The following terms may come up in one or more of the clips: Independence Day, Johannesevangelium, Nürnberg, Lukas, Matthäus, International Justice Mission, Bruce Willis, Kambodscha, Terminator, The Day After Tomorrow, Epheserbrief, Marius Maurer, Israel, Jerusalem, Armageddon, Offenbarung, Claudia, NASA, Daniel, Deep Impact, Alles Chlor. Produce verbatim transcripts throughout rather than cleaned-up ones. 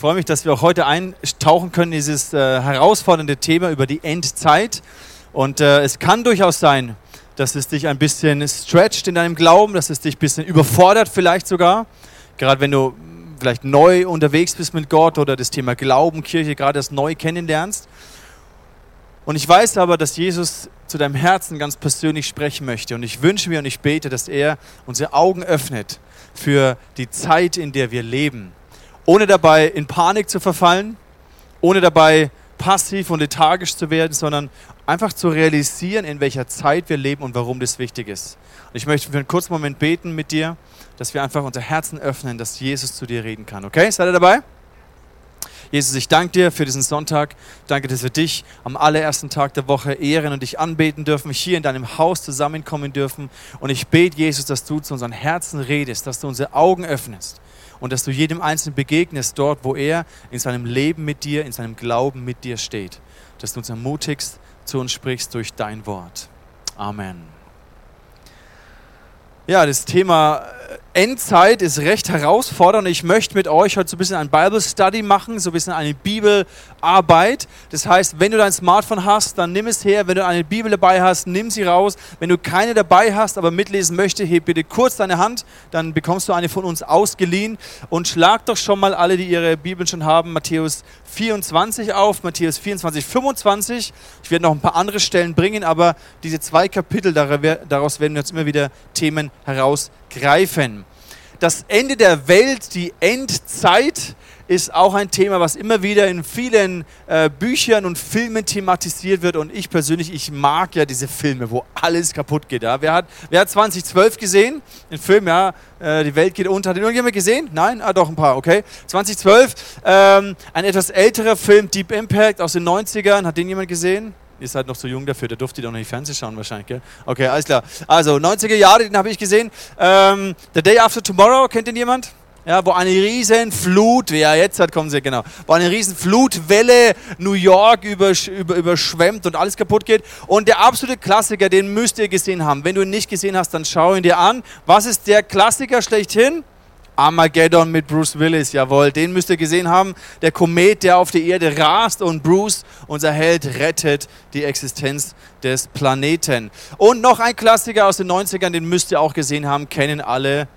freue mich, dass wir auch heute eintauchen können in dieses äh, herausfordernde Thema über die Endzeit. Und äh, es kann durchaus sein, dass es dich ein bisschen stretcht in deinem Glauben, dass es dich ein bisschen überfordert vielleicht sogar. Gerade wenn du vielleicht neu unterwegs bist mit Gott oder das Thema Glauben, Kirche, gerade das neu kennenlernst. Und ich weiß aber, dass Jesus zu deinem Herzen ganz persönlich sprechen möchte. Und ich wünsche mir und ich bete, dass er unsere Augen öffnet für die Zeit, in der wir leben. Ohne dabei in Panik zu verfallen, ohne dabei passiv und lethargisch zu werden, sondern einfach zu realisieren, in welcher Zeit wir leben und warum das wichtig ist. Und ich möchte für einen kurzen Moment beten mit dir, dass wir einfach unser Herzen öffnen, dass Jesus zu dir reden kann. Okay, seid ihr dabei? Jesus, ich danke dir für diesen Sonntag. Danke, dass wir dich am allerersten Tag der Woche ehren und dich anbeten dürfen, hier in deinem Haus zusammenkommen dürfen. Und ich bete, Jesus, dass du zu unseren Herzen redest, dass du unsere Augen öffnest und dass du jedem Einzelnen begegnest, dort, wo er in seinem Leben mit dir, in seinem Glauben mit dir steht. Dass du uns ermutigst, zu uns sprichst durch dein Wort. Amen. Ja, das Thema Endzeit ist recht herausfordernd. Ich möchte mit euch heute so ein bisschen ein Bible Study machen, so ein bisschen eine Bibelarbeit. Das heißt, wenn du dein Smartphone hast, dann nimm es her. Wenn du eine Bibel dabei hast, nimm sie raus. Wenn du keine dabei hast, aber mitlesen möchtest, heb bitte kurz deine Hand. Dann bekommst du eine von uns ausgeliehen. Und schlag doch schon mal alle, die ihre Bibeln schon haben, Matthäus vierundzwanzig auf, Matthäus vierundzwanzig, fünfundzwanzig. Ich werde noch ein paar andere Stellen bringen, aber diese zwei Kapitel, daraus werden wir jetzt immer wieder Themen herausgreifen. Das Ende der Welt, die Endzeit, ist auch ein Thema, was immer wieder in vielen äh, Büchern und Filmen thematisiert wird. Und ich persönlich, ich mag ja diese Filme, wo alles kaputt geht. Ja? Wer hat, wer hat zwanzig zwölf gesehen? Den Film, ja, äh, die Welt geht unter. Hat den irgendjemand gesehen? Nein? Ah, doch, ein paar, okay. zwanzig zwölf, ähm, ein etwas älterer Film, Deep Impact aus den neunzigern. Hat den jemand gesehen? Ihr seid noch zu jung dafür, da durftet ihr doch noch nicht Fernsehen schauen wahrscheinlich, gell? Okay, alles klar. Also, neunziger Jahre, den habe ich gesehen. Ähm, The Day After Tomorrow, kennt den jemand? Ja, wo eine riesen Flut, ja jetzt hat, kommen sie, genau, wo eine riesen Flutwelle New York übersch, über, überschwemmt und alles kaputt geht. Und der absolute Klassiker, den müsst ihr gesehen haben. Wenn du ihn nicht gesehen hast, dann schau ihn dir an. Was ist der Klassiker schlechthin? Armageddon mit Bruce Willis, jawohl, den müsst ihr gesehen haben. Der Komet, der auf die Erde rast und Bruce, unser Held, rettet die Existenz des Planeten. Und noch ein Klassiker aus den neunzigern, den müsst ihr auch gesehen haben, kennen alle.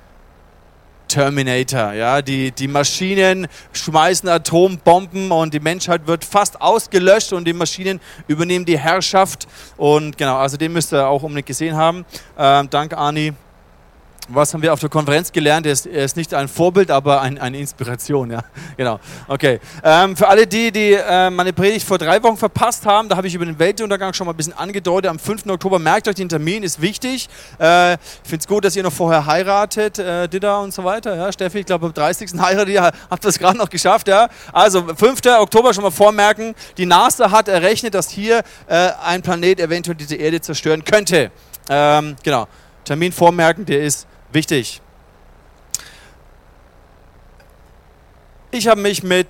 Terminator, ja, die, die Maschinen schmeißen Atombomben und die Menschheit wird fast ausgelöscht und die Maschinen übernehmen die Herrschaft. Und genau, also den müsst ihr auch unbedingt gesehen haben. Ähm, danke, Arni. Was haben wir auf der Konferenz gelernt? Er ist, er ist nicht ein Vorbild, aber ein, eine Inspiration. Ja, genau. Okay. Ähm, für alle die, die äh, meine Predigt vor drei Wochen verpasst haben, da habe ich über den Weltuntergang schon mal ein bisschen angedeutet. Am fünften Oktober, merkt euch den Termin, ist wichtig. Äh, ich finde es gut, dass ihr noch vorher heiratet, äh, Dida und so weiter. Ja, Steffi, ich glaube, am dreißigsten heiratet ihr, habt das gerade noch geschafft. Ja? Also, fünften Oktober schon mal vormerken. Die NASA hat errechnet, dass hier äh, ein Planet eventuell diese Erde zerstören könnte. Ähm, genau. Termin vormerken, der ist wichtig. Ich habe mich mit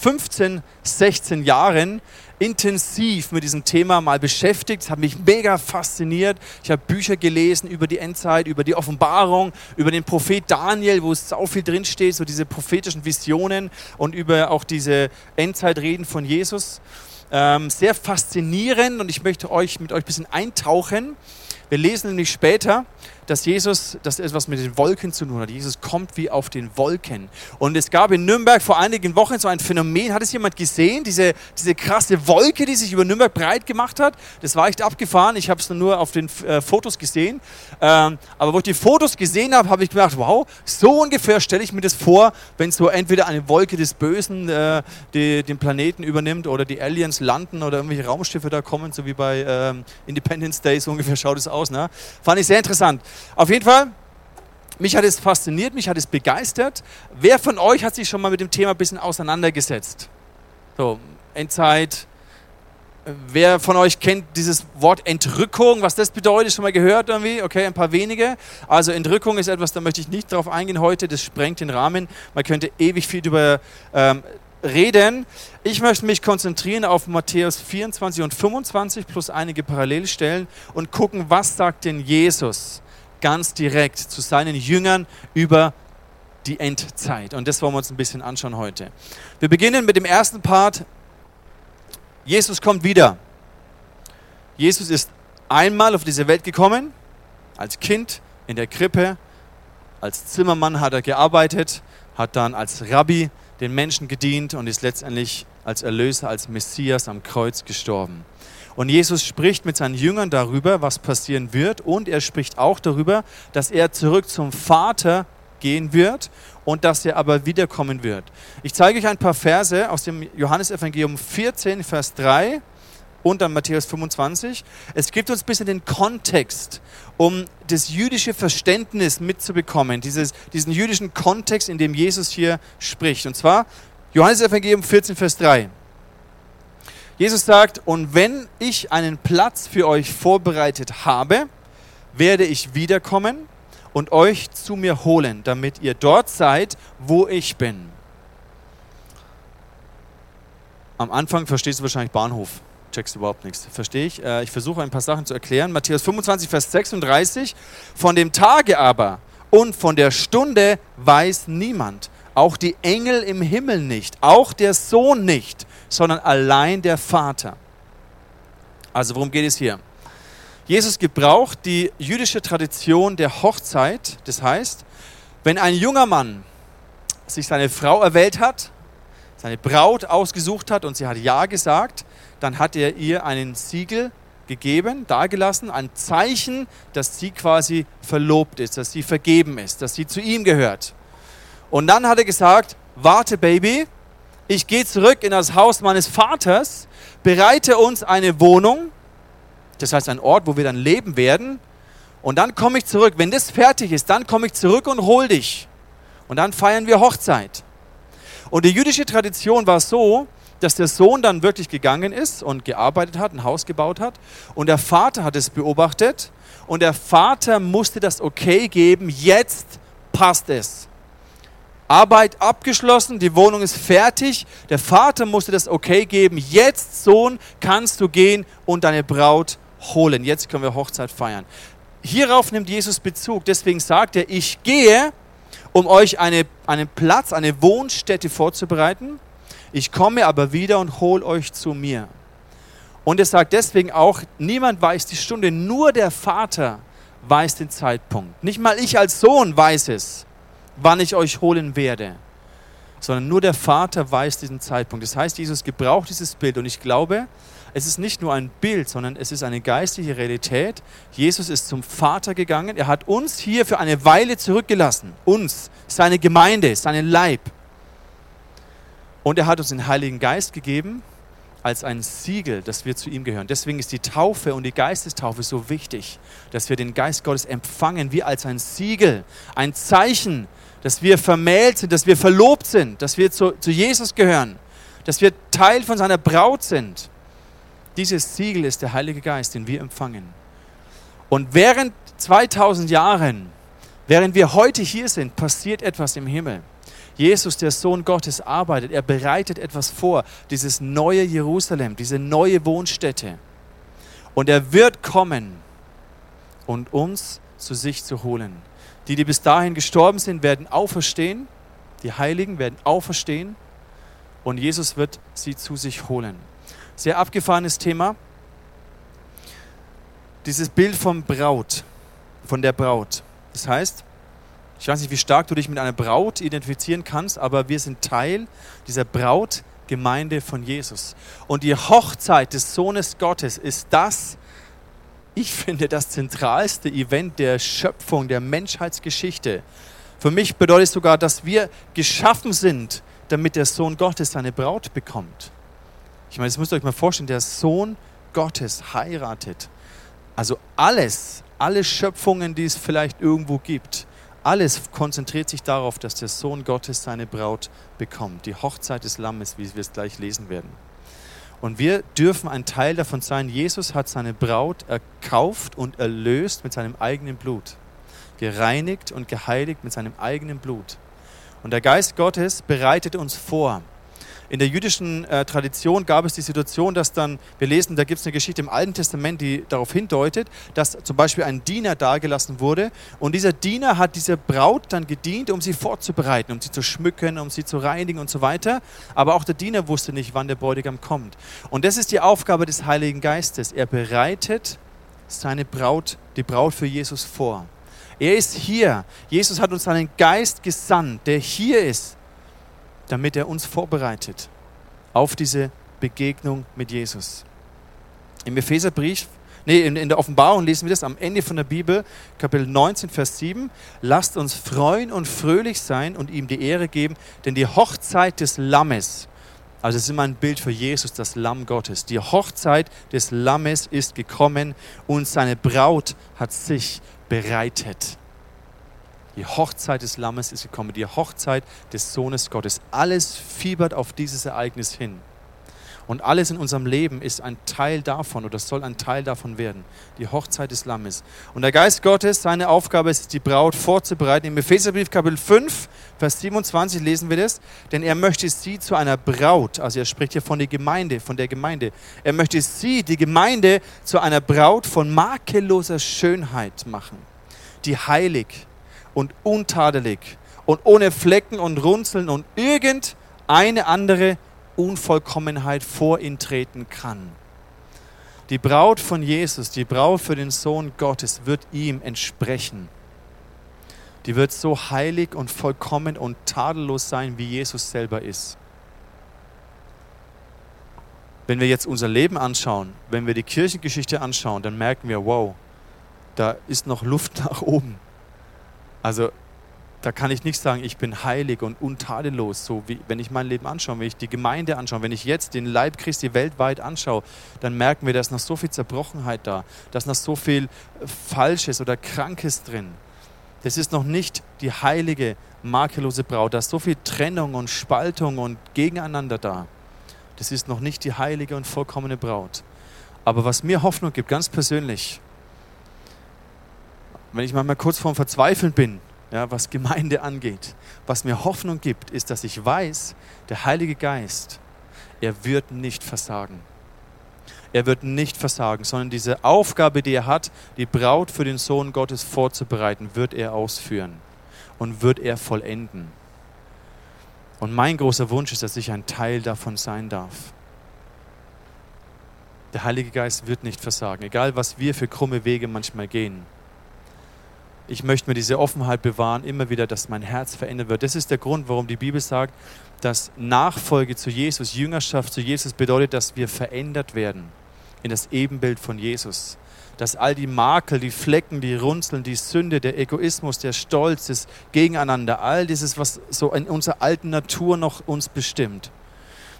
fünfzehn, sechzehn Jahren intensiv mit diesem Thema mal beschäftigt. Es hat mich mega fasziniert. Ich habe Bücher gelesen über die Endzeit, über die Offenbarung, über den Prophet Daniel, wo es so viel drinsteht, so diese prophetischen Visionen und über auch diese Endzeitreden von Jesus. Ähm, sehr faszinierend und ich möchte euch mit euch ein bisschen eintauchen. Wir lesen nämlich später, dass Jesus, dass etwas mit den Wolken zu tun hat. Jesus kommt wie auf den Wolken. Und es gab in Nürnberg vor einigen Wochen so ein Phänomen. Hat es jemand gesehen? Diese, diese krasse Wolke, die sich über Nürnberg breit gemacht hat. Das war echt abgefahren. Ich habe es nur auf den äh, Fotos gesehen. Ähm, aber wo ich die Fotos gesehen habe, habe ich gedacht, wow, so ungefähr stelle ich mir das vor, wenn so entweder eine Wolke des Bösen äh, die, den Planeten übernimmt oder die Aliens landen oder irgendwelche Raumschiffe da kommen, so wie bei ähm, Independence Day, so ungefähr schaut es aus. Aus, ne? Fand ich sehr interessant. Auf jeden Fall, mich hat es fasziniert, mich hat es begeistert. Wer von euch hat sich schon mal mit dem Thema ein bisschen auseinandergesetzt? So, Endzeit. Wer von euch kennt dieses Wort Entrückung, was das bedeutet, schon mal gehört irgendwie? Okay, ein paar wenige. Also Entrückung ist etwas, da möchte ich nicht drauf eingehen heute, das sprengt den Rahmen. Man könnte ewig viel drüber ähm, reden. Ich möchte mich konzentrieren auf Matthäus vierundzwanzig und fünfundzwanzig plus einige Parallelstellen und gucken, was sagt denn Jesus ganz direkt zu seinen Jüngern über die Endzeit. Und das wollen wir uns ein bisschen anschauen heute. Wir beginnen mit dem ersten Part. Jesus kommt wieder. Jesus ist einmal auf diese Welt gekommen, als Kind in der Krippe, als Zimmermann hat er gearbeitet, hat dann als Rabbi den Menschen gedient und ist letztendlich als Erlöser, als Messias am Kreuz gestorben. Und Jesus spricht mit seinen Jüngern darüber, was passieren wird, und er spricht auch darüber, dass er zurück zum Vater gehen wird und dass er aber wiederkommen wird. Ich zeige euch ein paar Verse aus dem Johannesevangelium vierzehn, Vers drei und dann Matthäus fünfundzwanzig. Es gibt uns ein bisschen den Kontext, um das jüdische Verständnis mitzubekommen, dieses, diesen jüdischen Kontext, in dem Jesus hier spricht. Und zwar Johannesevangelium vierzehn, Vers drei. Jesus sagt: Und wenn ich einen Platz für euch vorbereitet habe, werde ich wiederkommen und euch zu mir holen, damit ihr dort seid, wo ich bin. Am Anfang verstehst du wahrscheinlich Bahnhof. Checkst überhaupt nichts. Verstehe ich? Ich versuche ein paar Sachen zu erklären. Matthäus fünfundzwanzig, Vers sechsunddreißig. Von dem Tage aber und von der Stunde weiß niemand, auch die Engel im Himmel nicht, auch der Sohn nicht, sondern allein der Vater. Also worum geht es hier? Jesus gebraucht die jüdische Tradition der Hochzeit. Das heißt, wenn ein junger Mann sich seine Frau erwählt hat, seine Braut ausgesucht hat und sie hat Ja gesagt, dann hat er ihr einen Siegel gegeben, dagelassen, ein Zeichen, dass sie quasi verlobt ist, dass sie vergeben ist, dass sie zu ihm gehört. Und dann hat er gesagt: Warte, Baby, ich gehe zurück in das Haus meines Vaters, bereite uns eine Wohnung, das heißt ein Ort, wo wir dann leben werden, und dann komme ich zurück. Wenn das fertig ist, dann komme ich zurück und hol dich. Und dann feiern wir Hochzeit. Und die jüdische Tradition war so, dass der Sohn dann wirklich gegangen ist und gearbeitet hat, ein Haus gebaut hat, und der Vater hat es beobachtet und der Vater musste das Okay geben: Jetzt passt es. Arbeit abgeschlossen, die Wohnung ist fertig, der Vater musste das Okay geben: Jetzt, Sohn, kannst du gehen und deine Braut holen. Jetzt können wir Hochzeit feiern. Hierauf nimmt Jesus Bezug, deswegen sagt er: Ich gehe, um euch eine, einen Platz, eine Wohnstätte vorzubereiten. Ich komme aber wieder und hole euch zu mir. Und es sagt deswegen auch: Niemand weiß die Stunde, nur der Vater weiß den Zeitpunkt. Nicht mal ich als Sohn weiß es, wann ich euch holen werde, sondern nur der Vater weiß diesen Zeitpunkt. Das heißt, Jesus gebraucht dieses Bild, und ich glaube, es ist nicht nur ein Bild, sondern es ist eine geistliche Realität. Jesus ist zum Vater gegangen, er hat uns hier für eine Weile zurückgelassen, uns, seine Gemeinde, seinen Leib. Und er hat uns den Heiligen Geist gegeben als ein Siegel, dass wir zu ihm gehören. Deswegen ist die Taufe und die Geistestaufe so wichtig, dass wir den Geist Gottes empfangen, wie als ein Siegel, ein Zeichen, dass wir vermählt sind, dass wir verlobt sind, dass wir zu, zu Jesus gehören, dass wir Teil von seiner Braut sind. Dieses Siegel ist der Heilige Geist, den wir empfangen. Und während zweitausend Jahren, während wir heute hier sind, passiert etwas im Himmel. Jesus, der Sohn Gottes, arbeitet, er bereitet etwas vor, dieses neue Jerusalem, diese neue Wohnstätte. Und er wird kommen und uns zu sich zu holen. Die, die bis dahin gestorben sind, werden auferstehen, die Heiligen werden auferstehen und Jesus wird sie zu sich holen. Sehr abgefahrenes Thema, dieses Bild vom Braut, von der Braut. Das heißt, ich weiß nicht, wie stark du dich mit einer Braut identifizieren kannst, aber wir sind Teil dieser Brautgemeinde von Jesus. Und die Hochzeit des Sohnes Gottes ist das, ich finde, das zentralste Event der Schöpfung, der Menschheitsgeschichte. Für mich bedeutet es sogar, dass wir geschaffen sind, damit der Sohn Gottes seine Braut bekommt. Ich meine, das müsst ihr euch mal vorstellen, der Sohn Gottes heiratet. Also alles, alle Schöpfungen, die es vielleicht irgendwo gibt, alles konzentriert sich darauf, dass der Sohn Gottes seine Braut bekommt. Die Hochzeit des Lammes, wie wir es gleich lesen werden. Und wir dürfen ein Teil davon sein. Jesus hat seine Braut erkauft und erlöst mit seinem eigenen Blut. Gereinigt und geheiligt mit seinem eigenen Blut. Und der Geist Gottes bereitet uns vor. in der jüdischen äh, Tradition gab es die Situation, dass dann, wir lesen, da gibt es eine Geschichte im Alten Testament, die darauf hindeutet, dass zum Beispiel ein Diener dagelassen wurde und dieser Diener hat dieser Braut dann gedient, um sie vorzubereiten, um sie zu schmücken, um sie zu reinigen und so weiter. Aber auch der Diener wusste nicht, wann der Bräutigam kommt. Und das ist die Aufgabe des Heiligen Geistes. Er bereitet seine Braut, die Braut für Jesus vor. Er ist hier. Jesus hat uns seinen Geist gesandt, der hier ist, damit er uns vorbereitet auf diese Begegnung mit Jesus. Im Epheserbrief, nee, in, in der Offenbarung lesen wir das am Ende von der Bibel, Kapitel neunzehn, Vers sieben. Lasst uns freuen und fröhlich sein und ihm die Ehre geben, denn die Hochzeit des Lammes, also es ist immer ein Bild für Jesus, das Lamm Gottes. Die Hochzeit des Lammes ist gekommen und seine Braut hat sich bereitet. Die Hochzeit des Lammes ist gekommen, die Hochzeit des Sohnes Gottes. Alles fiebert auf dieses Ereignis hin. Und alles in unserem Leben ist ein Teil davon oder soll ein Teil davon werden. Die Hochzeit des Lammes. Und der Geist Gottes, seine Aufgabe ist es, die Braut vorzubereiten. Im Epheserbrief Kapitel fünf, Vers siebenundzwanzig lesen wir das. Denn er möchte sie zu einer Braut, also er spricht hier von der Gemeinde, von der Gemeinde. Er möchte sie, die Gemeinde, zu einer Braut von makelloser Schönheit machen, die heilig und untadelig und ohne Flecken und Runzeln und irgendeine andere Unvollkommenheit vor ihn treten kann. Die Braut von Jesus, die Braut für den Sohn Gottes wird ihm entsprechen. Die wird so heilig und vollkommen und tadellos sein, wie Jesus selber ist. Wenn wir jetzt unser Leben anschauen, wenn wir die Kirchengeschichte anschauen, dann merken wir, wow, da ist noch Luft nach oben. Also da kann ich nicht sagen, ich bin heilig und untadellos, so wie wenn ich mein Leben anschaue, wenn ich die Gemeinde anschaue, wenn ich jetzt den Leib Christi weltweit anschaue, dann merken wir, da ist noch so viel Zerbrochenheit da, da ist noch so viel Falsches oder Krankes drin. Das ist noch nicht die heilige, makellose Braut, da ist so viel Trennung und Spaltung und Gegeneinander da. Das ist noch nicht die heilige und vollkommene Braut. Aber was mir Hoffnung gibt, ganz persönlich, wenn ich manchmal kurz vorm Verzweifeln bin, ja, was Gemeinde angeht, was mir Hoffnung gibt, ist, dass ich weiß, der Heilige Geist, er wird nicht versagen. Er wird nicht versagen, sondern diese Aufgabe, die er hat, die Braut für den Sohn Gottes vorzubereiten, wird er ausführen und wird er vollenden. Und mein großer Wunsch ist, dass ich ein Teil davon sein darf. Der Heilige Geist wird nicht versagen, egal was wir für krumme Wege manchmal gehen. Ich möchte mir diese Offenheit bewahren, immer wieder, dass mein Herz verändert wird. Das ist der Grund, warum die Bibel sagt, dass Nachfolge zu Jesus, Jüngerschaft zu Jesus bedeutet, dass wir verändert werden in das Ebenbild von Jesus. Dass all die Makel, die Flecken, die Runzeln, die Sünde, der Egoismus, der Stolz, das Gegeneinander, all dieses, was so in unserer alten Natur noch uns bestimmt,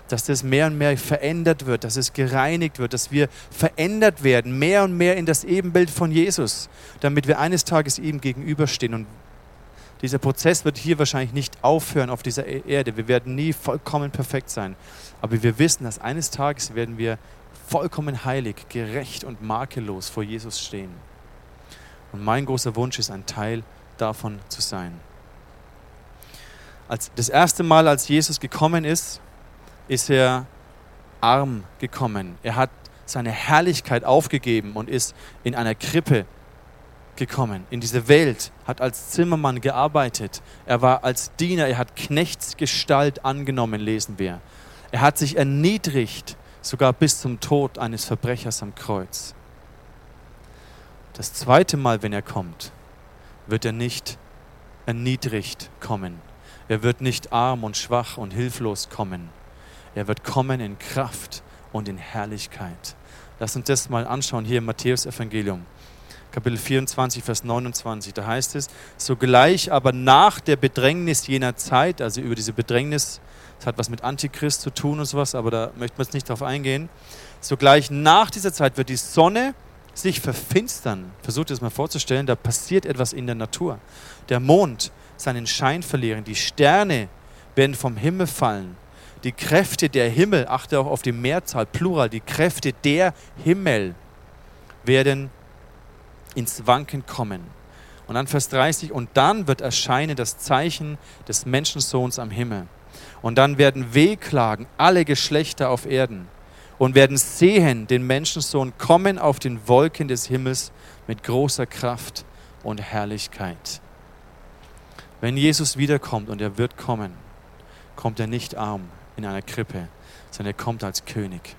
dass das mehr und mehr verändert wird, dass es gereinigt wird, dass wir verändert werden, mehr und mehr in das Ebenbild von Jesus, damit wir eines Tages ihm gegenüberstehen. Und dieser Prozess wird hier wahrscheinlich nicht aufhören auf dieser Erde. Wir werden nie vollkommen perfekt sein. Aber wir wissen, dass eines Tages werden wir vollkommen heilig, gerecht und makellos vor Jesus stehen. Und mein großer Wunsch ist, ein Teil davon zu sein. Als das erste Mal, als Jesus gekommen ist, ist er arm gekommen. Er hat seine Herrlichkeit aufgegeben und ist in einer Krippe gekommen, in diese Welt, hat als Zimmermann gearbeitet. Er war als Diener, er hat Knechtsgestalt angenommen, lesen wir. Er hat sich erniedrigt, sogar bis zum Tod eines Verbrechers am Kreuz. Das zweite Mal, wenn er kommt, wird er nicht erniedrigt kommen. Er wird nicht arm und schwach und hilflos kommen. Er wird kommen in Kraft und in Herrlichkeit. Lass uns das mal anschauen hier im Matthäus-Evangelium, Kapitel vierundzwanzig, Vers neunundzwanzig. Da heißt es, sogleich aber nach der Bedrängnis jener Zeit, also über diese Bedrängnis, das hat was mit Antichrist zu tun und sowas, aber da möchten wir jetzt nicht drauf eingehen. Sogleich nach dieser Zeit wird die Sonne sich verfinstern. Versucht es mal vorzustellen, da passiert etwas in der Natur. Der Mond seinen Schein verlieren, die Sterne werden vom Himmel fallen. Die Kräfte der Himmel, achte auch auf die Mehrzahl, Plural, die Kräfte der Himmel werden ins Wanken kommen. Und dann Vers dreißig, und dann wird erscheinen das Zeichen des Menschensohns am Himmel. Und dann werden wehklagen alle Geschlechter auf Erden und werden sehen, den Menschensohn kommen auf den Wolken des Himmels mit großer Kraft und Herrlichkeit. Wenn Jesus wiederkommt, und er wird kommen, kommt er nicht arm in einer Krippe, sondern er kommt als König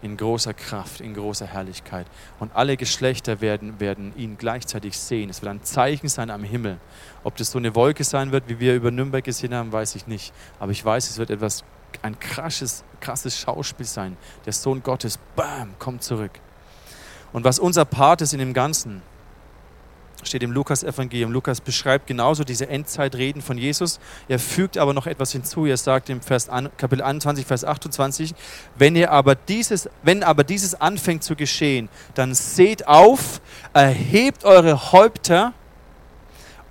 in großer Kraft, in großer Herrlichkeit. Und alle Geschlechter werden, werden ihn gleichzeitig sehen. Es wird ein Zeichen sein am Himmel. Ob das so eine Wolke sein wird, wie wir über Nürnberg gesehen haben, weiß ich nicht. Aber ich weiß, es wird etwas, ein krasses, krasses Schauspiel sein. Der Sohn Gottes, bam, kommt zurück. Und was unser Part ist in dem Ganzen, steht im Lukas-Evangelium. Lukas beschreibt genauso diese Endzeitreden von Jesus. Er fügt aber noch etwas hinzu. Er sagt im Vers, Kapitel einundzwanzig, Vers achtundzwanzig, wenn, ihr aber dieses, wenn aber dieses anfängt zu geschehen, dann seht auf, erhebt eure Häupter,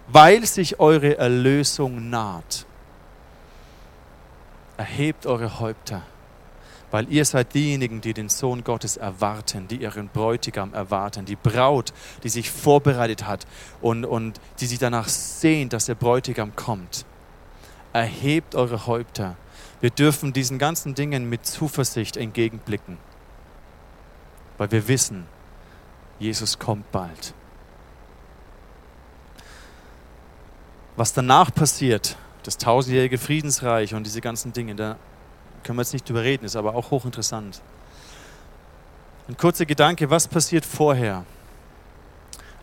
weil sich eure Erlösung naht. Erhebt eure Häupter, weil ihr seid diejenigen, die den Sohn Gottes erwarten, die ihren Bräutigam erwarten, die Braut, die sich vorbereitet hat und, und die sich danach sehnt, dass der Bräutigam kommt. Erhebt eure Häupter. Wir dürfen diesen ganzen Dingen mit Zuversicht entgegenblicken, weil wir wissen, Jesus kommt bald. Was danach passiert, das tausendjährige Friedensreich und diese ganzen Dinge, da können wir jetzt nicht drüber reden, ist aber auch hochinteressant. Ein kurzer Gedanke, was passiert vorher?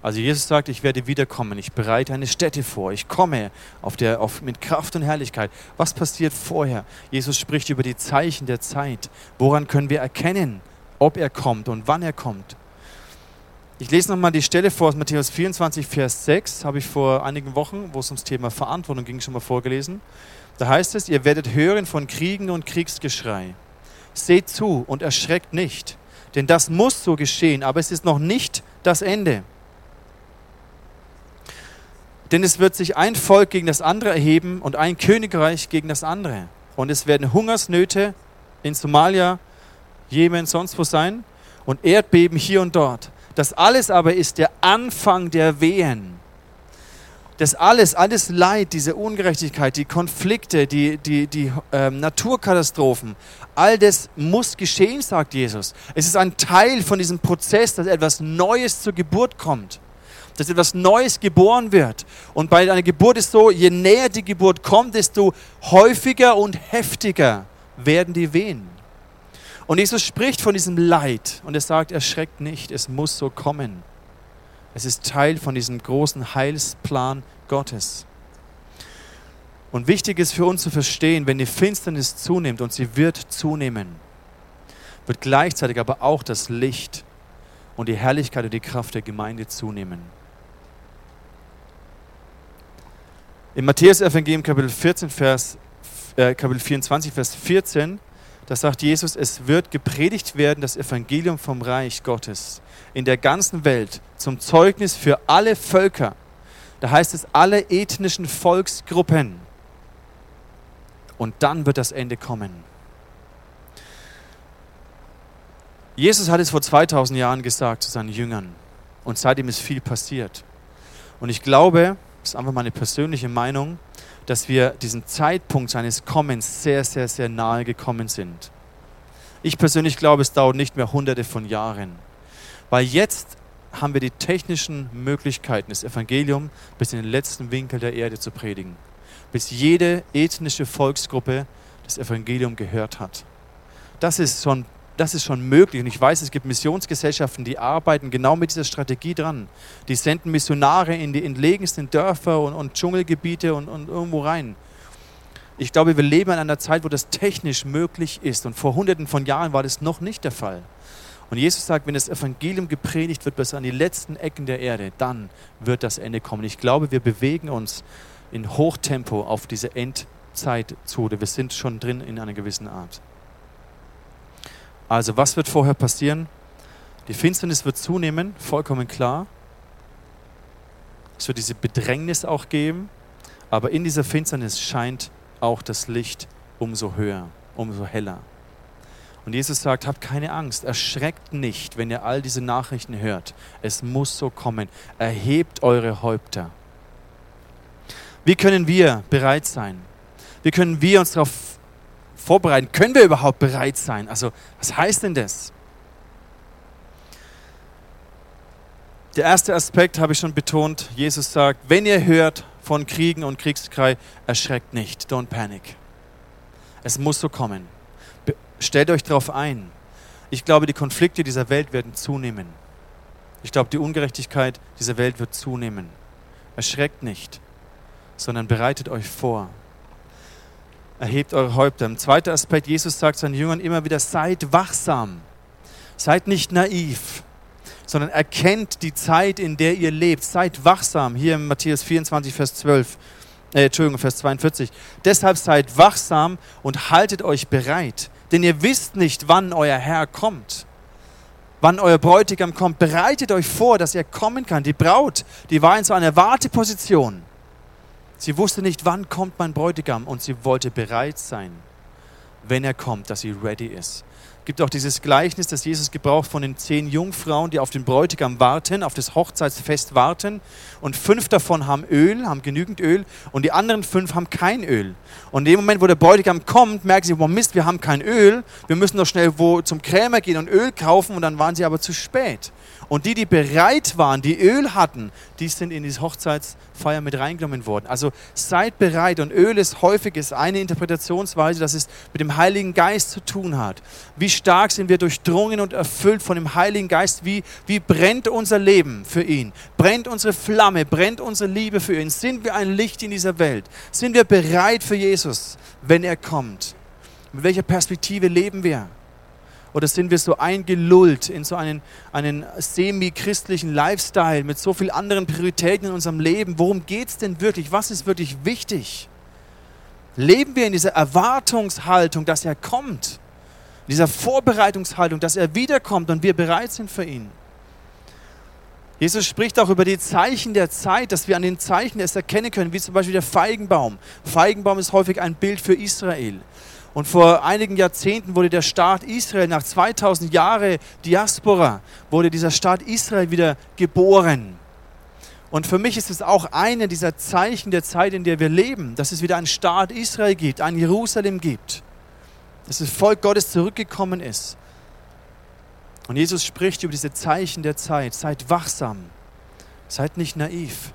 Also Jesus sagt, ich werde wiederkommen, ich bereite eine Stätte vor, ich komme auf der, auf, mit Kraft und Herrlichkeit. Was passiert vorher? Jesus spricht über die Zeichen der Zeit. Woran können wir erkennen, ob er kommt und wann er kommt? Ich lese nochmal die Stelle vor aus Matthäus vierundzwanzig, Vers sechs, habe ich vor einigen Wochen, wo es ums Thema Verantwortung ging, schon mal vorgelesen. Da heißt es, ihr werdet hören von Kriegen und Kriegsgeschrei. Seht zu und erschreckt nicht, denn das muss so geschehen, aber es ist noch nicht das Ende. Denn es wird sich ein Volk gegen das andere erheben und ein Königreich gegen das andere. Und es werden Hungersnöte in Somalia, Jemen, sonst wo sein und Erdbeben hier und dort. Das alles aber ist der Anfang der Wehen. Das alles, alles Leid, diese Ungerechtigkeit, die Konflikte, die, die, die äh, Naturkatastrophen, all das muss geschehen, sagt Jesus. Es ist ein Teil von diesem Prozess, dass etwas Neues zur Geburt kommt, dass etwas Neues geboren wird. Und bei einer Geburt ist so, je näher die Geburt kommt, desto häufiger und heftiger werden die Wehen. Und Jesus spricht von diesem Leid und er sagt, erschreckt nicht, es muss so kommen. Es ist Teil von diesem großen Heilsplan Gottes. Und wichtig ist für uns zu verstehen, wenn die Finsternis zunimmt, und sie wird zunehmen, wird gleichzeitig aber auch das Licht und die Herrlichkeit und die Kraft der Gemeinde zunehmen. Im Matthäus-Evangelium Kapitel vierzehn, Vers, äh, Kapitel vierundzwanzig, Vers vierzehn, da sagt Jesus, es wird gepredigt werden, das Evangelium vom Reich Gottes in der ganzen Welt zum Zeugnis für alle Völker. Da heißt es, alle ethnischen Volksgruppen. Und dann wird das Ende kommen. Jesus hat es vor zweitausend Jahren gesagt zu seinen Jüngern. Und seitdem ist viel passiert. Und ich glaube, das ist einfach meine persönliche Meinung, dass wir diesem Zeitpunkt seines Kommens sehr, sehr, sehr nahe gekommen sind. Ich persönlich glaube, es dauert nicht mehr hunderte von Jahren, weil jetzt haben wir die technischen Möglichkeiten, das Evangelium bis in den letzten Winkel der Erde zu predigen, bis jede ethnische Volksgruppe das Evangelium gehört hat. Das ist schon, das ist schon möglich und ich weiß, es gibt Missionsgesellschaften, die arbeiten genau mit dieser Strategie dran. Die senden Missionare in die entlegensten Dörfer und, und Dschungelgebiete und, und irgendwo rein. Ich glaube, wir leben in einer Zeit, wo das technisch möglich ist und vor hunderten von Jahren war das noch nicht der Fall. Und Jesus sagt, wenn das Evangelium gepredigt wird bis an die letzten Ecken der Erde, dann wird das Ende kommen. Ich glaube, wir bewegen uns in Hochtempo auf diese Endzeit zu. Wir sind schon drin in einer gewissen Art. Also was wird vorher passieren? Die Finsternis wird zunehmen, vollkommen klar. Es wird diese Bedrängnis auch geben, aber in dieser Finsternis scheint auch das Licht umso höher, umso heller. Und Jesus sagt, habt keine Angst, erschreckt nicht, wenn ihr all diese Nachrichten hört. Es muss so kommen. Erhebt eure Häupter. Wie können wir bereit sein? Wie können wir uns darauf vorbereiten? Können wir überhaupt bereit sein? Also, was heißt denn das? Der erste Aspekt habe ich schon betont. Jesus sagt, wenn ihr hört von Kriegen und Kriegsgeschrei, erschreckt nicht. Don't panic. Es muss so kommen. Be- stellt euch darauf ein. Ich glaube, die Konflikte dieser Welt werden zunehmen. Ich glaube, die Ungerechtigkeit dieser Welt wird zunehmen. Erschreckt nicht, sondern bereitet euch vor. Erhebt eure Häupter. Im zweiten Aspekt, Jesus sagt seinen Jüngern immer wieder, seid wachsam. Seid nicht naiv, sondern erkennt die Zeit, in der ihr lebt. Seid wachsam. Hier in Matthäus vierundzwanzig, Vers zwölf, äh, Entschuldigung, Vers zweiundvierzig. Deshalb seid wachsam und haltet euch bereit, denn ihr wisst nicht, wann euer Herr kommt, wann euer Bräutigam kommt. Bereitet euch vor, dass er kommen kann. Die Braut, die war in so einer Warteposition. Sie wusste nicht, wann kommt mein Bräutigam, und sie wollte bereit sein, wenn er kommt, dass sie ready ist. Es gibt auch dieses Gleichnis, das Jesus gebraucht von den zehn Jungfrauen, die auf den Bräutigam warten, auf das Hochzeitsfest warten. Und fünf davon haben Öl, haben genügend Öl, und die anderen fünf haben kein Öl. Und in dem Moment, wo der Bräutigam kommt, merken sie, oh Mist, wir haben kein Öl, wir müssen doch schnell wo zum Krämer gehen und Öl kaufen, und dann waren sie aber zu spät. Und die, die bereit waren, die Öl hatten, die sind in diese Hochzeitsfeier mit reingenommen worden. Also seid bereit, und Öl ist häufig ist eine Interpretationsweise, dass es mit dem Heiligen Geist zu tun hat. Wie stark sind wir durchdrungen und erfüllt von dem Heiligen Geist? Wie, wie brennt unser Leben für ihn? Brennt unsere Flamme? Brennt unsere Liebe für ihn? Sind wir ein Licht in dieser Welt? Sind wir bereit für Jesus, wenn er kommt? Mit welcher Perspektive leben wir? Oder sind wir so eingelullt in so einen, einen semi-christlichen Lifestyle mit so vielen anderen Prioritäten in unserem Leben? Worum geht es denn wirklich? Was ist wirklich wichtig? Leben wir in dieser Erwartungshaltung, dass er kommt? In dieser Vorbereitungshaltung, dass er wiederkommt und wir bereit sind für ihn? Jesus spricht auch über die Zeichen der Zeit, dass wir an den Zeichen es erkennen können, wie zum Beispiel der Feigenbaum. Feigenbaum ist häufig ein Bild für Israel. Und vor einigen Jahrzehnten wurde der Staat Israel, nach zweitausend Jahren Diaspora, wurde dieser Staat Israel wieder geboren. Und für mich ist es auch eine dieser Zeichen der Zeit, in der wir leben, dass es wieder einen Staat Israel gibt, ein Jerusalem gibt, dass das Volk Gottes zurückgekommen ist. Und Jesus spricht über diese Zeichen der Zeit. Seid wachsam, seid nicht naiv.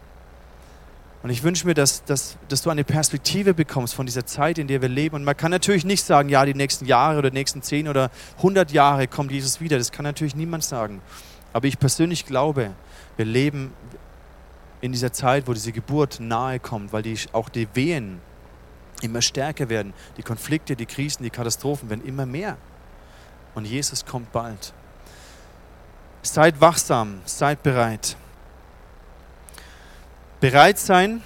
Und ich wünsche mir, dass, dass, dass du eine Perspektive bekommst von dieser Zeit, in der wir leben. Und man kann natürlich nicht sagen, ja, die nächsten Jahre oder die nächsten zehn oder hundert Jahre kommt Jesus wieder. Das kann natürlich niemand sagen. Aber ich persönlich glaube, wir leben in dieser Zeit, wo diese Geburt nahe kommt, weil die, auch die Wehen immer stärker werden. Die Konflikte, die Krisen, die Katastrophen werden immer mehr. Und Jesus kommt bald. Seid wachsam, seid bereit. Bereit sein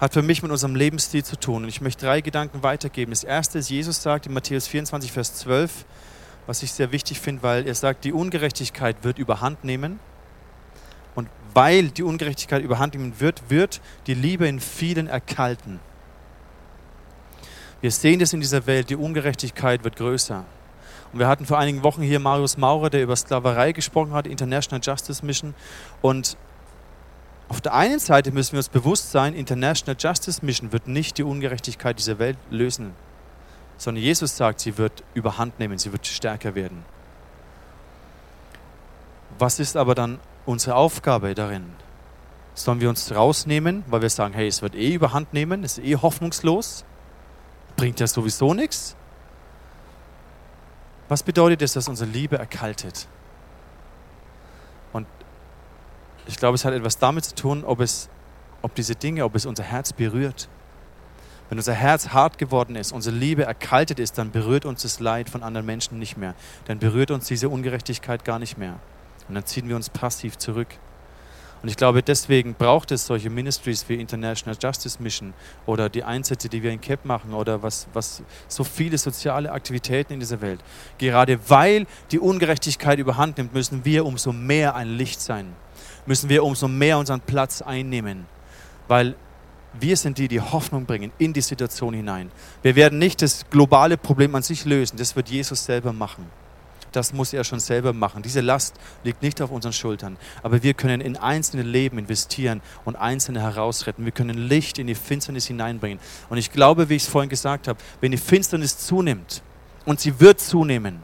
hat für mich mit unserem Lebensstil zu tun. Und ich möchte drei Gedanken weitergeben. Das erste ist, Jesus sagt in Matthäus vierundzwanzig, Vers zwölf, was ich sehr wichtig finde, weil er sagt, die Ungerechtigkeit wird überhand nehmen. Und weil die Ungerechtigkeit überhand nehmen wird, wird die Liebe in vielen erkalten. Wir sehen das in dieser Welt, die Ungerechtigkeit wird größer. Und wir hatten vor einigen Wochen hier Marius Maurer, der über Sklaverei gesprochen hat, International Justice Mission. Und auf der einen Seite müssen wir uns bewusst sein, International Justice Mission wird nicht die Ungerechtigkeit dieser Welt lösen, sondern Jesus sagt, sie wird überhand nehmen, sie wird stärker werden. Was ist aber dann unsere Aufgabe darin? Sollen wir uns rausnehmen, weil wir sagen, hey, es wird eh überhand nehmen, es ist eh hoffnungslos, bringt ja sowieso nichts? Was bedeutet es, dass unsere Liebe erkaltet? Und ich glaube, es hat etwas damit zu tun, ob es, ob diese Dinge, ob es unser Herz berührt. Wenn unser Herz hart geworden ist, unsere Liebe erkaltet ist, dann berührt uns das Leid von anderen Menschen nicht mehr. Dann berührt uns diese Ungerechtigkeit gar nicht mehr. Und dann ziehen wir uns passiv zurück. Und ich glaube, deswegen braucht es solche Ministries wie International Justice Mission oder die Einsätze, die wir in Camp machen oder was, was so viele soziale Aktivitäten in dieser Welt. Gerade weil die Ungerechtigkeit überhand nimmt, müssen wir umso mehr ein Licht sein. Müssen wir umso mehr unseren Platz einnehmen, weil wir sind die, die Hoffnung bringen in die Situation hinein. Wir werden nicht das globale Problem an sich lösen, das wird Jesus selber machen. das muss er schon selber machen. Diese Last liegt nicht auf unseren Schultern. Aber wir können in einzelne Leben investieren und Einzelne herausretten. Wir können Licht in die Finsternis hineinbringen. Und ich glaube, wie ich es vorhin gesagt habe, wenn die Finsternis zunimmt, und sie wird zunehmen,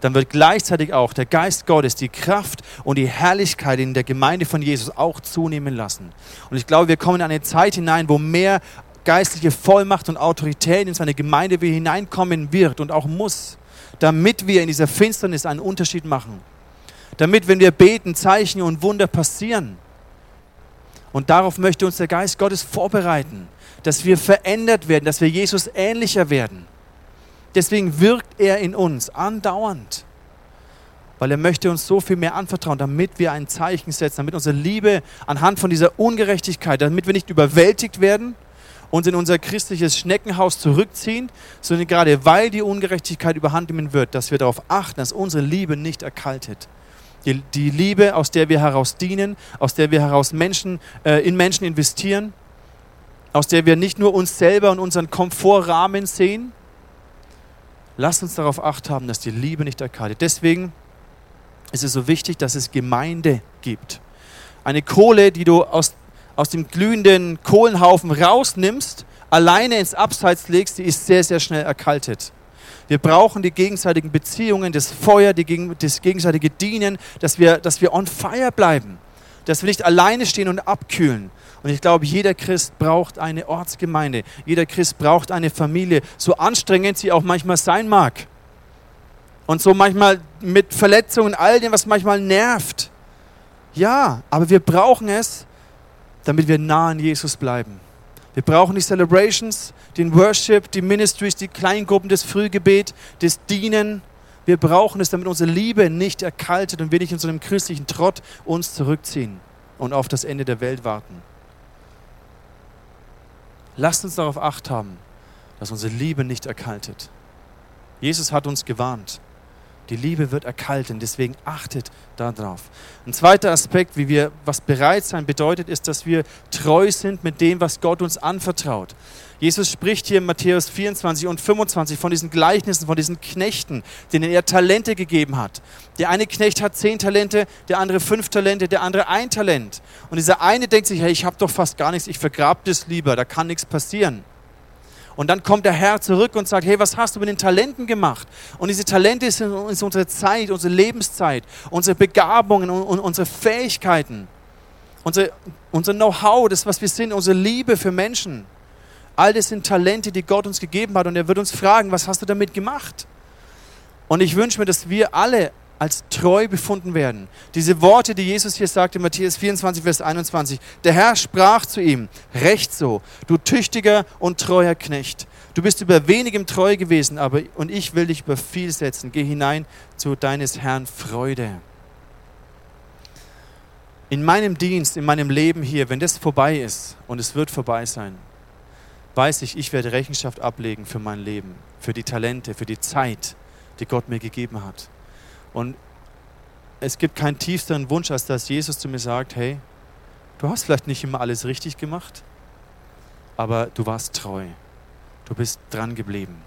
dann wird gleichzeitig auch der Geist Gottes die Kraft und die Herrlichkeit in der Gemeinde von Jesus auch zunehmen lassen. Und ich glaube, wir kommen in eine Zeit hinein, wo mehr geistliche Vollmacht und Autorität in seine Gemeinde hineinkommen wird und auch muss, damit wir in dieser Finsternis einen Unterschied machen. Damit, wenn wir beten, Zeichen und Wunder passieren. Und darauf möchte uns der Geist Gottes vorbereiten, dass wir verändert werden, dass wir Jesus ähnlicher werden. Deswegen wirkt er in uns andauernd, weil er möchte uns so viel mehr anvertrauen, damit wir ein Zeichen setzen, damit unsere Liebe anhand von dieser Ungerechtigkeit, damit wir nicht überwältigt werden, uns in unser christliches Schneckenhaus zurückziehen, sondern gerade weil die Ungerechtigkeit überhand nehmen wird, dass wir darauf achten, dass unsere Liebe nicht erkaltet. Die, die Liebe, aus der wir heraus dienen, aus der wir heraus Menschen, äh, in Menschen investieren, aus der wir nicht nur uns selber und unseren Komfortrahmen sehen. Lasst uns darauf Acht haben, dass die Liebe nicht erkaltet. Deswegen ist es so wichtig, dass es Gemeinde gibt. Eine Kohle, die du aus, aus dem glühenden Kohlenhaufen rausnimmst, alleine ins Abseits legst, die ist sehr, sehr schnell erkaltet. Wir brauchen die gegenseitigen Beziehungen, das Feuer, die, das gegenseitige Dienen, dass wir, dass wir on fire bleiben, dass wir nicht alleine stehen und abkühlen. Und ich glaube, jeder Christ braucht eine Ortsgemeinde. Jeder Christ braucht eine Familie, so anstrengend sie auch manchmal sein mag. Und so manchmal mit Verletzungen, all dem, was manchmal nervt. Ja, aber wir brauchen es, damit wir nah an Jesus bleiben. Wir brauchen die Celebrations, den Worship, die Ministries, die Kleingruppen, das Frühgebet, das Dienen. Wir brauchen es, damit unsere Liebe nicht erkaltet und wir nicht in so einem christlichen Trott uns zurückziehen und auf das Ende der Welt warten. Lasst uns darauf Acht haben, dass unsere Liebe nicht erkaltet. Jesus hat uns gewarnt. Die Liebe wird erkalten, deswegen achtet darauf. Ein zweiter Aspekt, wie wir, was bereit sein bedeutet, ist, dass wir treu sind mit dem, was Gott uns anvertraut. Jesus spricht hier in Matthäus vierundzwanzig und fünfundzwanzig von diesen Gleichnissen, von diesen Knechten, denen er Talente gegeben hat. Der eine Knecht hat zehn Talente, der andere fünf Talente, der andere ein Talent. Und dieser eine denkt sich, hey, ich habe doch fast gar nichts, ich vergrabe das lieber, da kann nichts passieren. Und dann kommt der Herr zurück und sagt, hey, was hast du mit den Talenten gemacht? Und diese Talente sind unsere Zeit, unsere Lebenszeit, unsere Begabungen und unsere Fähigkeiten, unsere, unser Know-how, das, was wir sind, unsere Liebe für Menschen. All das sind Talente, die Gott uns gegeben hat und er wird uns fragen, was hast du damit gemacht? Und ich wünsche mir, dass wir alle als treu befunden werden. Diese Worte, die Jesus hier sagte, Matthäus vierundzwanzig, Vers einundzwanzig. Der Herr sprach zu ihm, recht so, du tüchtiger und treuer Knecht. Du bist über wenigem treu gewesen, aber und ich will dich über viel setzen. Geh hinein zu deines Herrn Freude. In meinem Dienst, in meinem Leben hier, wenn das vorbei ist, und es wird vorbei sein, weiß ich, ich werde Rechenschaft ablegen für mein Leben, für die Talente, für die Zeit, die Gott mir gegeben hat. Und es gibt keinen tieferen Wunsch, als dass Jesus zu mir sagt, hey, du hast vielleicht nicht immer alles richtig gemacht, aber du warst treu. Du bist dran geblieben.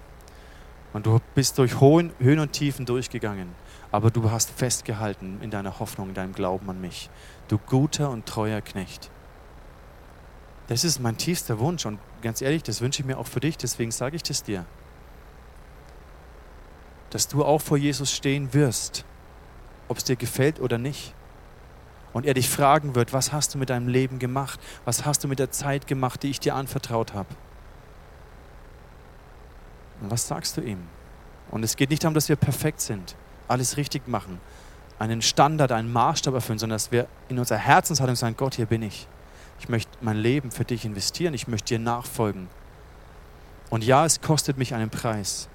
Und du bist durch Höhen und Tiefen durchgegangen, aber du hast festgehalten in deiner Hoffnung, in deinem Glauben an mich. Du guter und treuer Knecht. Das ist mein tiefster Wunsch und ganz ehrlich, das wünsche ich mir auch für dich, deswegen sage ich das dir. Dass du auch vor Jesus stehen wirst, ob es dir gefällt oder nicht. Und er dich fragen wird, was hast du mit deinem Leben gemacht? Was hast du mit der Zeit gemacht, die ich dir anvertraut habe? Und was sagst du ihm? Und es geht nicht darum, dass wir perfekt sind, alles richtig machen, einen Standard, einen Maßstab erfüllen, sondern dass wir in unserer Herzenshaltung sagen, Gott, hier bin ich. Ich möchte mein Leben für dich investieren, ich möchte dir nachfolgen. Und ja, es kostet mich einen Preis.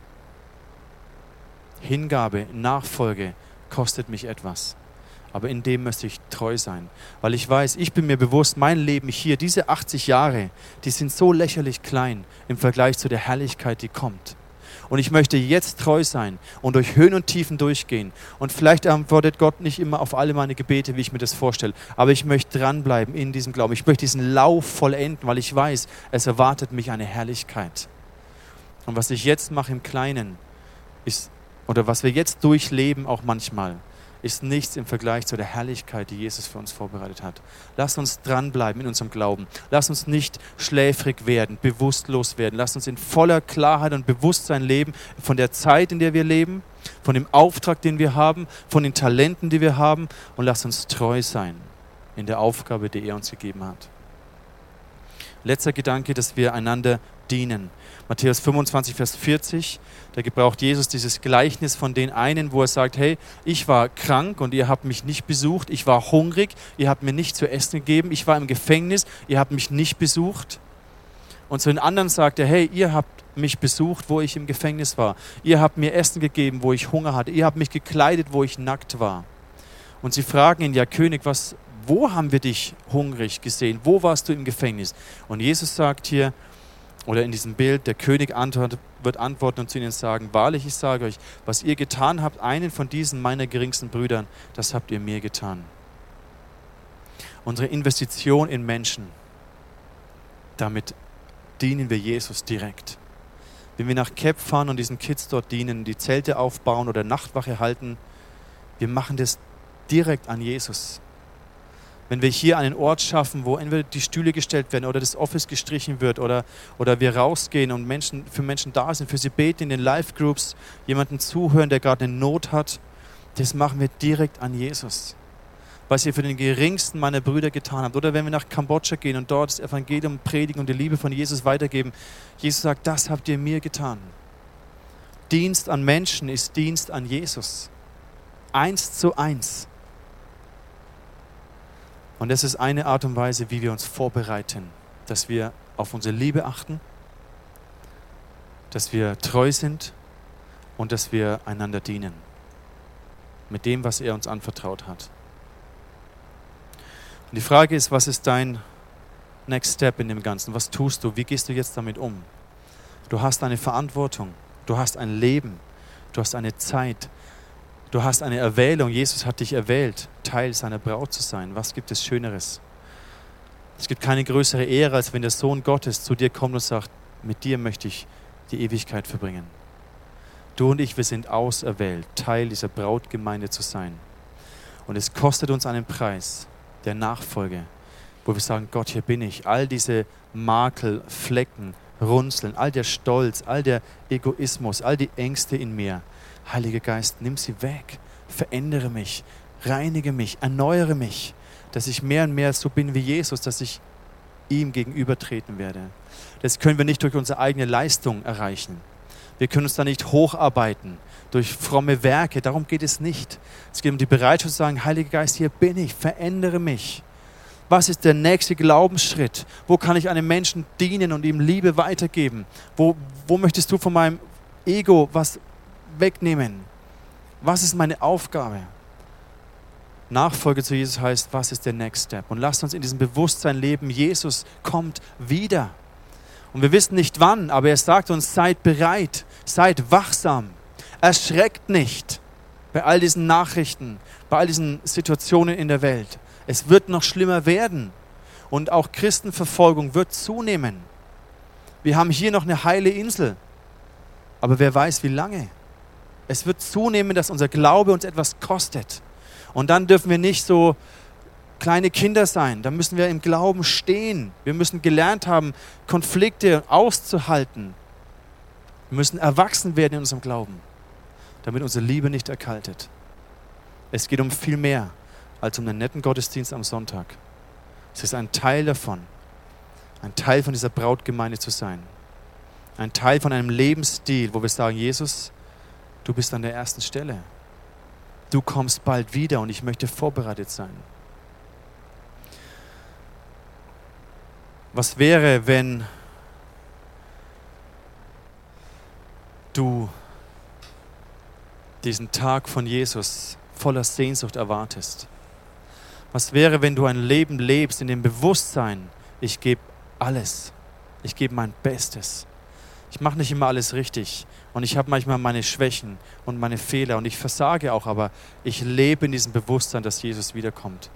Hingabe, Nachfolge kostet mich etwas. Aber in dem müsste ich treu sein. Weil ich weiß, ich bin mir bewusst, mein Leben hier, diese achtzig Jahre, die sind so lächerlich klein im Vergleich zu der Herrlichkeit, die kommt. Und ich möchte jetzt treu sein und durch Höhen und Tiefen durchgehen. Und vielleicht antwortet Gott nicht immer auf alle meine Gebete, wie ich mir das vorstelle. Aber ich möchte dranbleiben in diesem Glauben. Ich möchte diesen Lauf vollenden, weil ich weiß, es erwartet mich eine Herrlichkeit. Und was ich jetzt mache im Kleinen, ist oder was wir jetzt durchleben, auch manchmal, ist nichts im Vergleich zu der Herrlichkeit, die Jesus für uns vorbereitet hat. Lasst uns dranbleiben in unserem Glauben. Lasst uns nicht schläfrig werden, bewusstlos werden. Lasst uns in voller Klarheit und Bewusstsein leben von der Zeit, in der wir leben, von dem Auftrag, den wir haben, von den Talenten, die wir haben. Und lasst uns treu sein in der Aufgabe, die er uns gegeben hat. Letzter Gedanke, dass wir einander dienen. Matthäus fünfundzwanzig, Vers vierzig, da gebraucht Jesus dieses Gleichnis von den einen, wo er sagt, hey, ich war krank und ihr habt mich nicht besucht, ich war hungrig, ihr habt mir nicht zu essen gegeben, ich war im Gefängnis, ihr habt mich nicht besucht. Und zu den anderen sagt er, hey, ihr habt mich besucht, wo ich im Gefängnis war, ihr habt mir Essen gegeben, wo ich Hunger hatte, ihr habt mich gekleidet, wo ich nackt war. Und sie fragen ihn, ja König, was, wo haben wir dich hungrig gesehen, wo warst du im Gefängnis? Und Jesus sagt hier, oder in diesem Bild, der König antwortet, wird antworten und zu ihnen sagen, wahrlich, ich sage euch, was ihr getan habt, einen von diesen meiner geringsten Brüdern, das habt ihr mir getan. Unsere Investition in Menschen, damit dienen wir Jesus direkt. Wenn wir nach Cap fahren und diesen Kids dort dienen, die Zelte aufbauen oder Nachtwache halten, wir machen das direkt an Jesus. Wenn wir hier einen Ort schaffen, wo entweder die Stühle gestellt werden oder das Office gestrichen wird oder, oder wir rausgehen und Menschen, für Menschen da sind, für sie beten, in den Live-Groups, jemanden zuhören, der gerade eine Not hat, das machen wir direkt an Jesus. Was ihr für den geringsten meiner Brüder getan habt. Oder wenn wir nach Kambodscha gehen und dort das Evangelium predigen und die Liebe von Jesus weitergeben. Jesus sagt, das habt ihr mir getan. Dienst an Menschen ist Dienst an Jesus. Eins zu eins. Und das ist eine Art und Weise, wie wir uns vorbereiten, dass wir auf unsere Liebe achten, dass wir treu sind und dass wir einander dienen mit dem, was er uns anvertraut hat. Und die Frage ist, was ist dein Next Step in dem Ganzen? Was tust du? Wie gehst du jetzt damit um? Du hast eine Verantwortung, du hast ein Leben, du hast eine Zeit. Du hast eine Erwählung. Jesus hat dich erwählt, Teil seiner Braut zu sein. Was gibt es Schöneres? Es gibt keine größere Ehre, als wenn der Sohn Gottes zu dir kommt und sagt, mit dir möchte ich die Ewigkeit verbringen. Du und ich, wir sind auserwählt, Teil dieser Brautgemeinde zu sein. Und es kostet uns einen Preis der Nachfolge, wo wir sagen, Gott, hier bin ich. All diese Makel, Flecken, Runzeln, all der Stolz, all der Egoismus, all die Ängste in mir. Heiliger Geist, nimm sie weg, verändere mich, reinige mich, erneuere mich, dass ich mehr und mehr so bin wie Jesus, dass ich ihm gegenübertreten werde. Das können wir nicht durch unsere eigene Leistung erreichen. Wir können uns da nicht hocharbeiten durch fromme Werke, darum geht es nicht. Es geht um die Bereitschaft zu sagen, Heiliger Geist, hier bin ich, verändere mich. Was ist der nächste Glaubensschritt? Wo kann ich einem Menschen dienen und ihm Liebe weitergeben? Wo, wo möchtest du von meinem Ego was wegnehmen? Was ist meine Aufgabe? Nachfolge zu Jesus heißt, was ist der Next Step? Und lasst uns in diesem Bewusstsein leben, Jesus kommt wieder. Und wir wissen nicht wann, aber er sagt uns, seid bereit, seid wachsam, erschreckt nicht bei all diesen Nachrichten, bei all diesen Situationen in der Welt. Es wird noch schlimmer werden und auch Christenverfolgung wird zunehmen. Wir haben hier noch eine heile Insel, aber wer weiß, wie lange? Es wird zunehmen, dass unser Glaube uns etwas kostet. Und dann dürfen wir nicht so kleine Kinder sein. Dann müssen wir im Glauben stehen. Wir müssen gelernt haben, Konflikte auszuhalten. Wir müssen erwachsen werden in unserem Glauben, damit unsere Liebe nicht erkaltet. Es geht um viel mehr als um einen netten Gottesdienst am Sonntag. Es ist ein Teil davon, ein Teil von dieser Brautgemeinde zu sein. Ein Teil von einem Lebensstil, wo wir sagen, Jesus, du bist an der ersten Stelle. Du kommst bald wieder und ich möchte vorbereitet sein. Was wäre, wenn du diesen Tag von Jesus voller Sehnsucht erwartest? Was wäre, wenn du ein Leben lebst in dem Bewusstsein, ich gebe alles, ich gebe mein Bestes. Ich mache nicht immer alles richtig und ich habe manchmal meine Schwächen und meine Fehler und ich versage auch, aber ich lebe in diesem Bewusstsein, dass Jesus wiederkommt.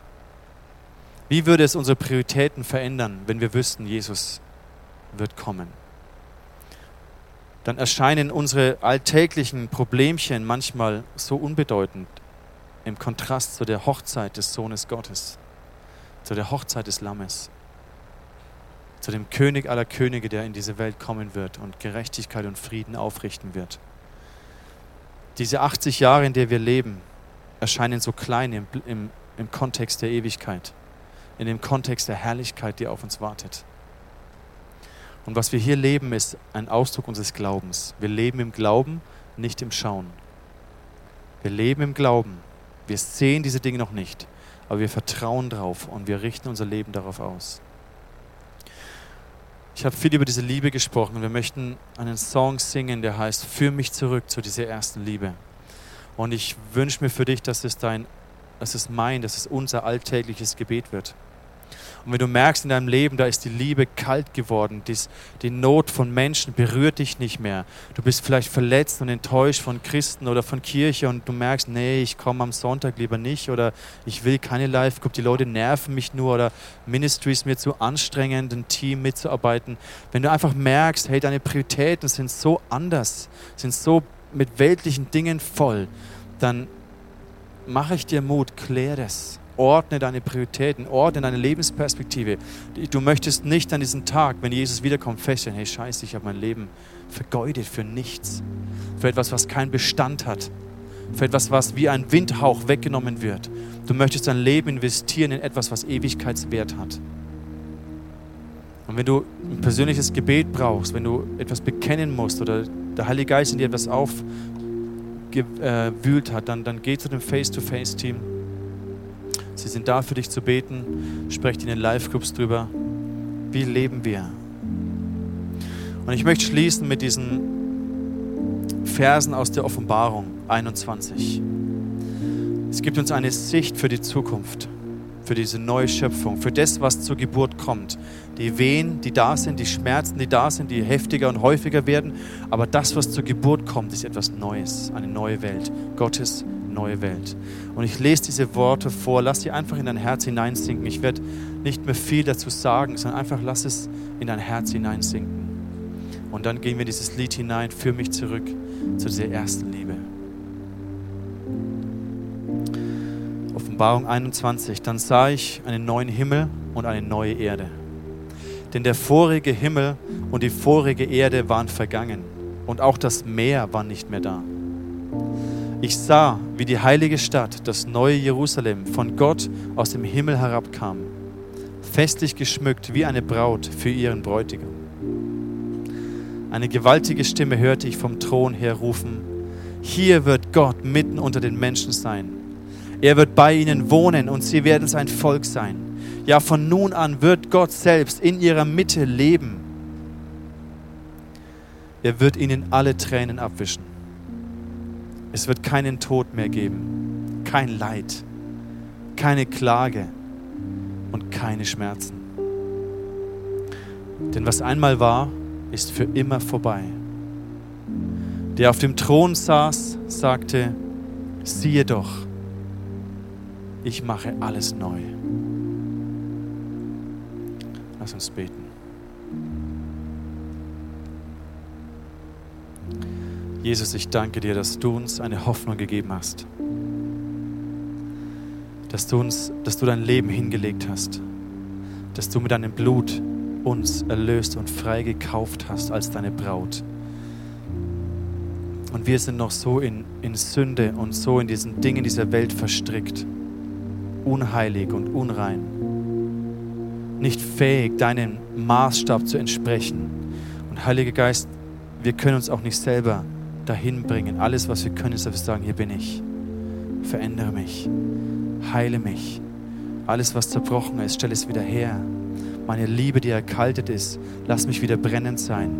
Wie würde es unsere Prioritäten verändern, wenn wir wüssten, Jesus wird kommen? dann erscheinen unsere alltäglichen Problemchen manchmal so unbedeutend im Kontrast zu der Hochzeit des Sohnes Gottes, zu der Hochzeit des Lammes, zu dem König aller Könige, der in diese Welt kommen wird und Gerechtigkeit und Frieden aufrichten wird. Diese achtzig Jahre, in der wir leben, erscheinen so klein im, im, im Kontext der Ewigkeit, in dem Kontext der Herrlichkeit, die auf uns wartet. Und was wir hier leben, ist ein Ausdruck unseres Glaubens. Wir leben im Glauben, nicht im Schauen. Wir leben im Glauben. Wir sehen diese Dinge noch nicht, aber wir vertrauen drauf und wir richten unser Leben darauf aus. Ich habe viel über diese Liebe gesprochen und wir möchten einen Song singen, der heißt "Führ mich zurück zu dieser ersten Liebe". Und ich wünsche mir für dich, dass es dein, dass es mein, dass es unser alltägliches Gebet wird. Und wenn du merkst in deinem Leben, da ist die Liebe kalt geworden, dies, die Not von Menschen berührt dich nicht mehr. Du bist vielleicht verletzt und enttäuscht von Christen oder von Kirche und du merkst, nee, ich komme am Sonntag lieber nicht oder ich will keine Live-Group, die Leute nerven mich nur oder Ministry ist mir zu anstrengend, ein Team mitzuarbeiten. Wenn du einfach merkst, hey, deine Prioritäten sind so anders, sind so mit weltlichen Dingen voll, dann mache ich dir Mut, klär das. Ordne deine Prioritäten, ordne deine Lebensperspektive. Du möchtest nicht an diesem Tag, wenn Jesus wiederkommt, feststellen, hey Scheiße, ich habe mein Leben vergeudet für nichts, für etwas, was keinen Bestand hat, für etwas, was wie ein Windhauch weggenommen wird. Du möchtest dein Leben investieren in etwas, was Ewigkeitswert hat. Und wenn du ein persönliches Gebet brauchst, wenn du etwas bekennen musst oder der Heilige Geist in dir etwas aufgewühlt hat, dann, dann geh zu dem Face-to-Face-Team. Sie sind da für dich zu beten. Sprecht in den Live-Groups drüber. Wie leben wir? Und ich möchte schließen mit diesen Versen aus der Offenbarung einundzwanzig. Es gibt uns eine Sicht für die Zukunft, für diese neue Schöpfung, für das, was zur Geburt kommt. Die Wehen, die da sind, die Schmerzen, die da sind, die heftiger und häufiger werden. Aber das, was zur Geburt kommt, ist etwas Neues, eine neue Welt, Gottes neue Welt. Und ich lese diese Worte vor, lass sie einfach in dein Herz hineinsinken. Ich werde nicht mehr viel dazu sagen, sondern einfach lass es in dein Herz hineinsinken. Und dann gehen wir dieses Lied hinein, führ mich zurück zu dieser ersten Liebe. Offenbarung einundzwanzig, dann sah ich einen neuen Himmel und eine neue Erde. Denn der vorige Himmel und die vorige Erde waren vergangen und auch das Meer war nicht mehr da. Ich sah, wie die heilige Stadt, das neue Jerusalem, von Gott aus dem Himmel herabkam, festlich geschmückt wie eine Braut für ihren Bräutigam. Eine gewaltige Stimme hörte ich vom Thron her rufen: Hier wird Gott mitten unter den Menschen sein. Er wird bei ihnen wohnen und sie werden sein Volk sein. Ja, von nun an wird Gott selbst in ihrer Mitte leben. Er wird ihnen alle Tränen abwischen. Es wird keinen Tod mehr geben, kein Leid, keine Klage und keine Schmerzen. Denn was einmal war, ist für immer vorbei. Der auf dem Thron saß, sagte: Siehe doch, ich mache alles neu. Lass uns beten. Jesus, ich danke dir, dass du uns eine Hoffnung gegeben hast. Dass du uns, dass du dein Leben hingelegt hast. Dass du mit deinem Blut uns erlöst und frei gekauft hast als deine Braut. Und wir sind noch so in, in Sünde und so in diesen Dingen dieser Welt verstrickt. Unheilig und unrein. Nicht fähig, deinem Maßstab zu entsprechen. Und Heiliger Geist, wir können uns auch nicht selber dahin bringen. Alles, was wir können, ist, dass wir sagen, hier bin ich. Verändere mich. Heile mich. Alles, was zerbrochen ist, stelle es wieder her. Meine Liebe, die erkaltet ist, lass mich wieder brennend sein.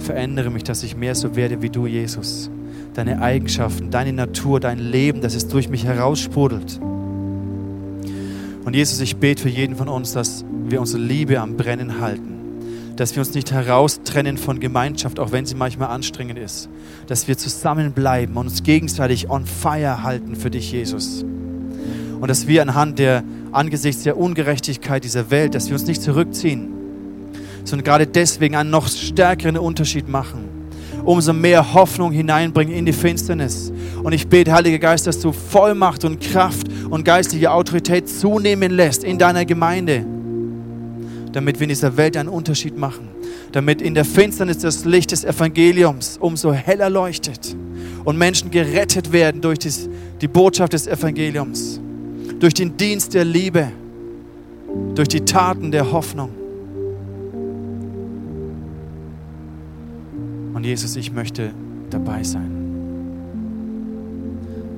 Verändere mich, dass ich mehr so werde wie du, Jesus. Deine Eigenschaften, deine Natur, dein Leben, dass es durch mich heraussprudelt. Und Jesus, ich bete für jeden von uns, dass wir unsere Liebe am Brennen halten. Dass wir uns nicht heraustrennen von Gemeinschaft, auch wenn sie manchmal anstrengend ist. Dass wir zusammenbleiben und uns gegenseitig on fire halten für dich, Jesus. Und dass wir anhand der, angesichts der Ungerechtigkeit dieser Welt, dass wir uns nicht zurückziehen, sondern gerade deswegen einen noch stärkeren Unterschied machen. umso mehr Hoffnung hineinbringen in die Finsternis. Und ich bete, Heiliger Geist, dass du Vollmacht und Kraft und geistliche Autorität zunehmen lässt in deiner Gemeinde, damit wir in dieser Welt einen Unterschied machen, damit in der Finsternis das Licht des Evangeliums umso heller leuchtet und Menschen gerettet werden durch die Botschaft des Evangeliums, durch den Dienst der Liebe, durch die Taten der Hoffnung. Und Jesus, ich möchte dabei sein.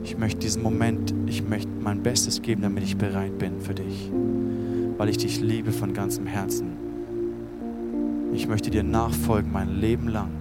Ich möchte diesen Moment, ich möchte mein Bestes geben, damit ich bereit bin für dich, weil ich dich liebe von ganzem Herzen. Ich möchte dir nachfolgen mein Leben lang.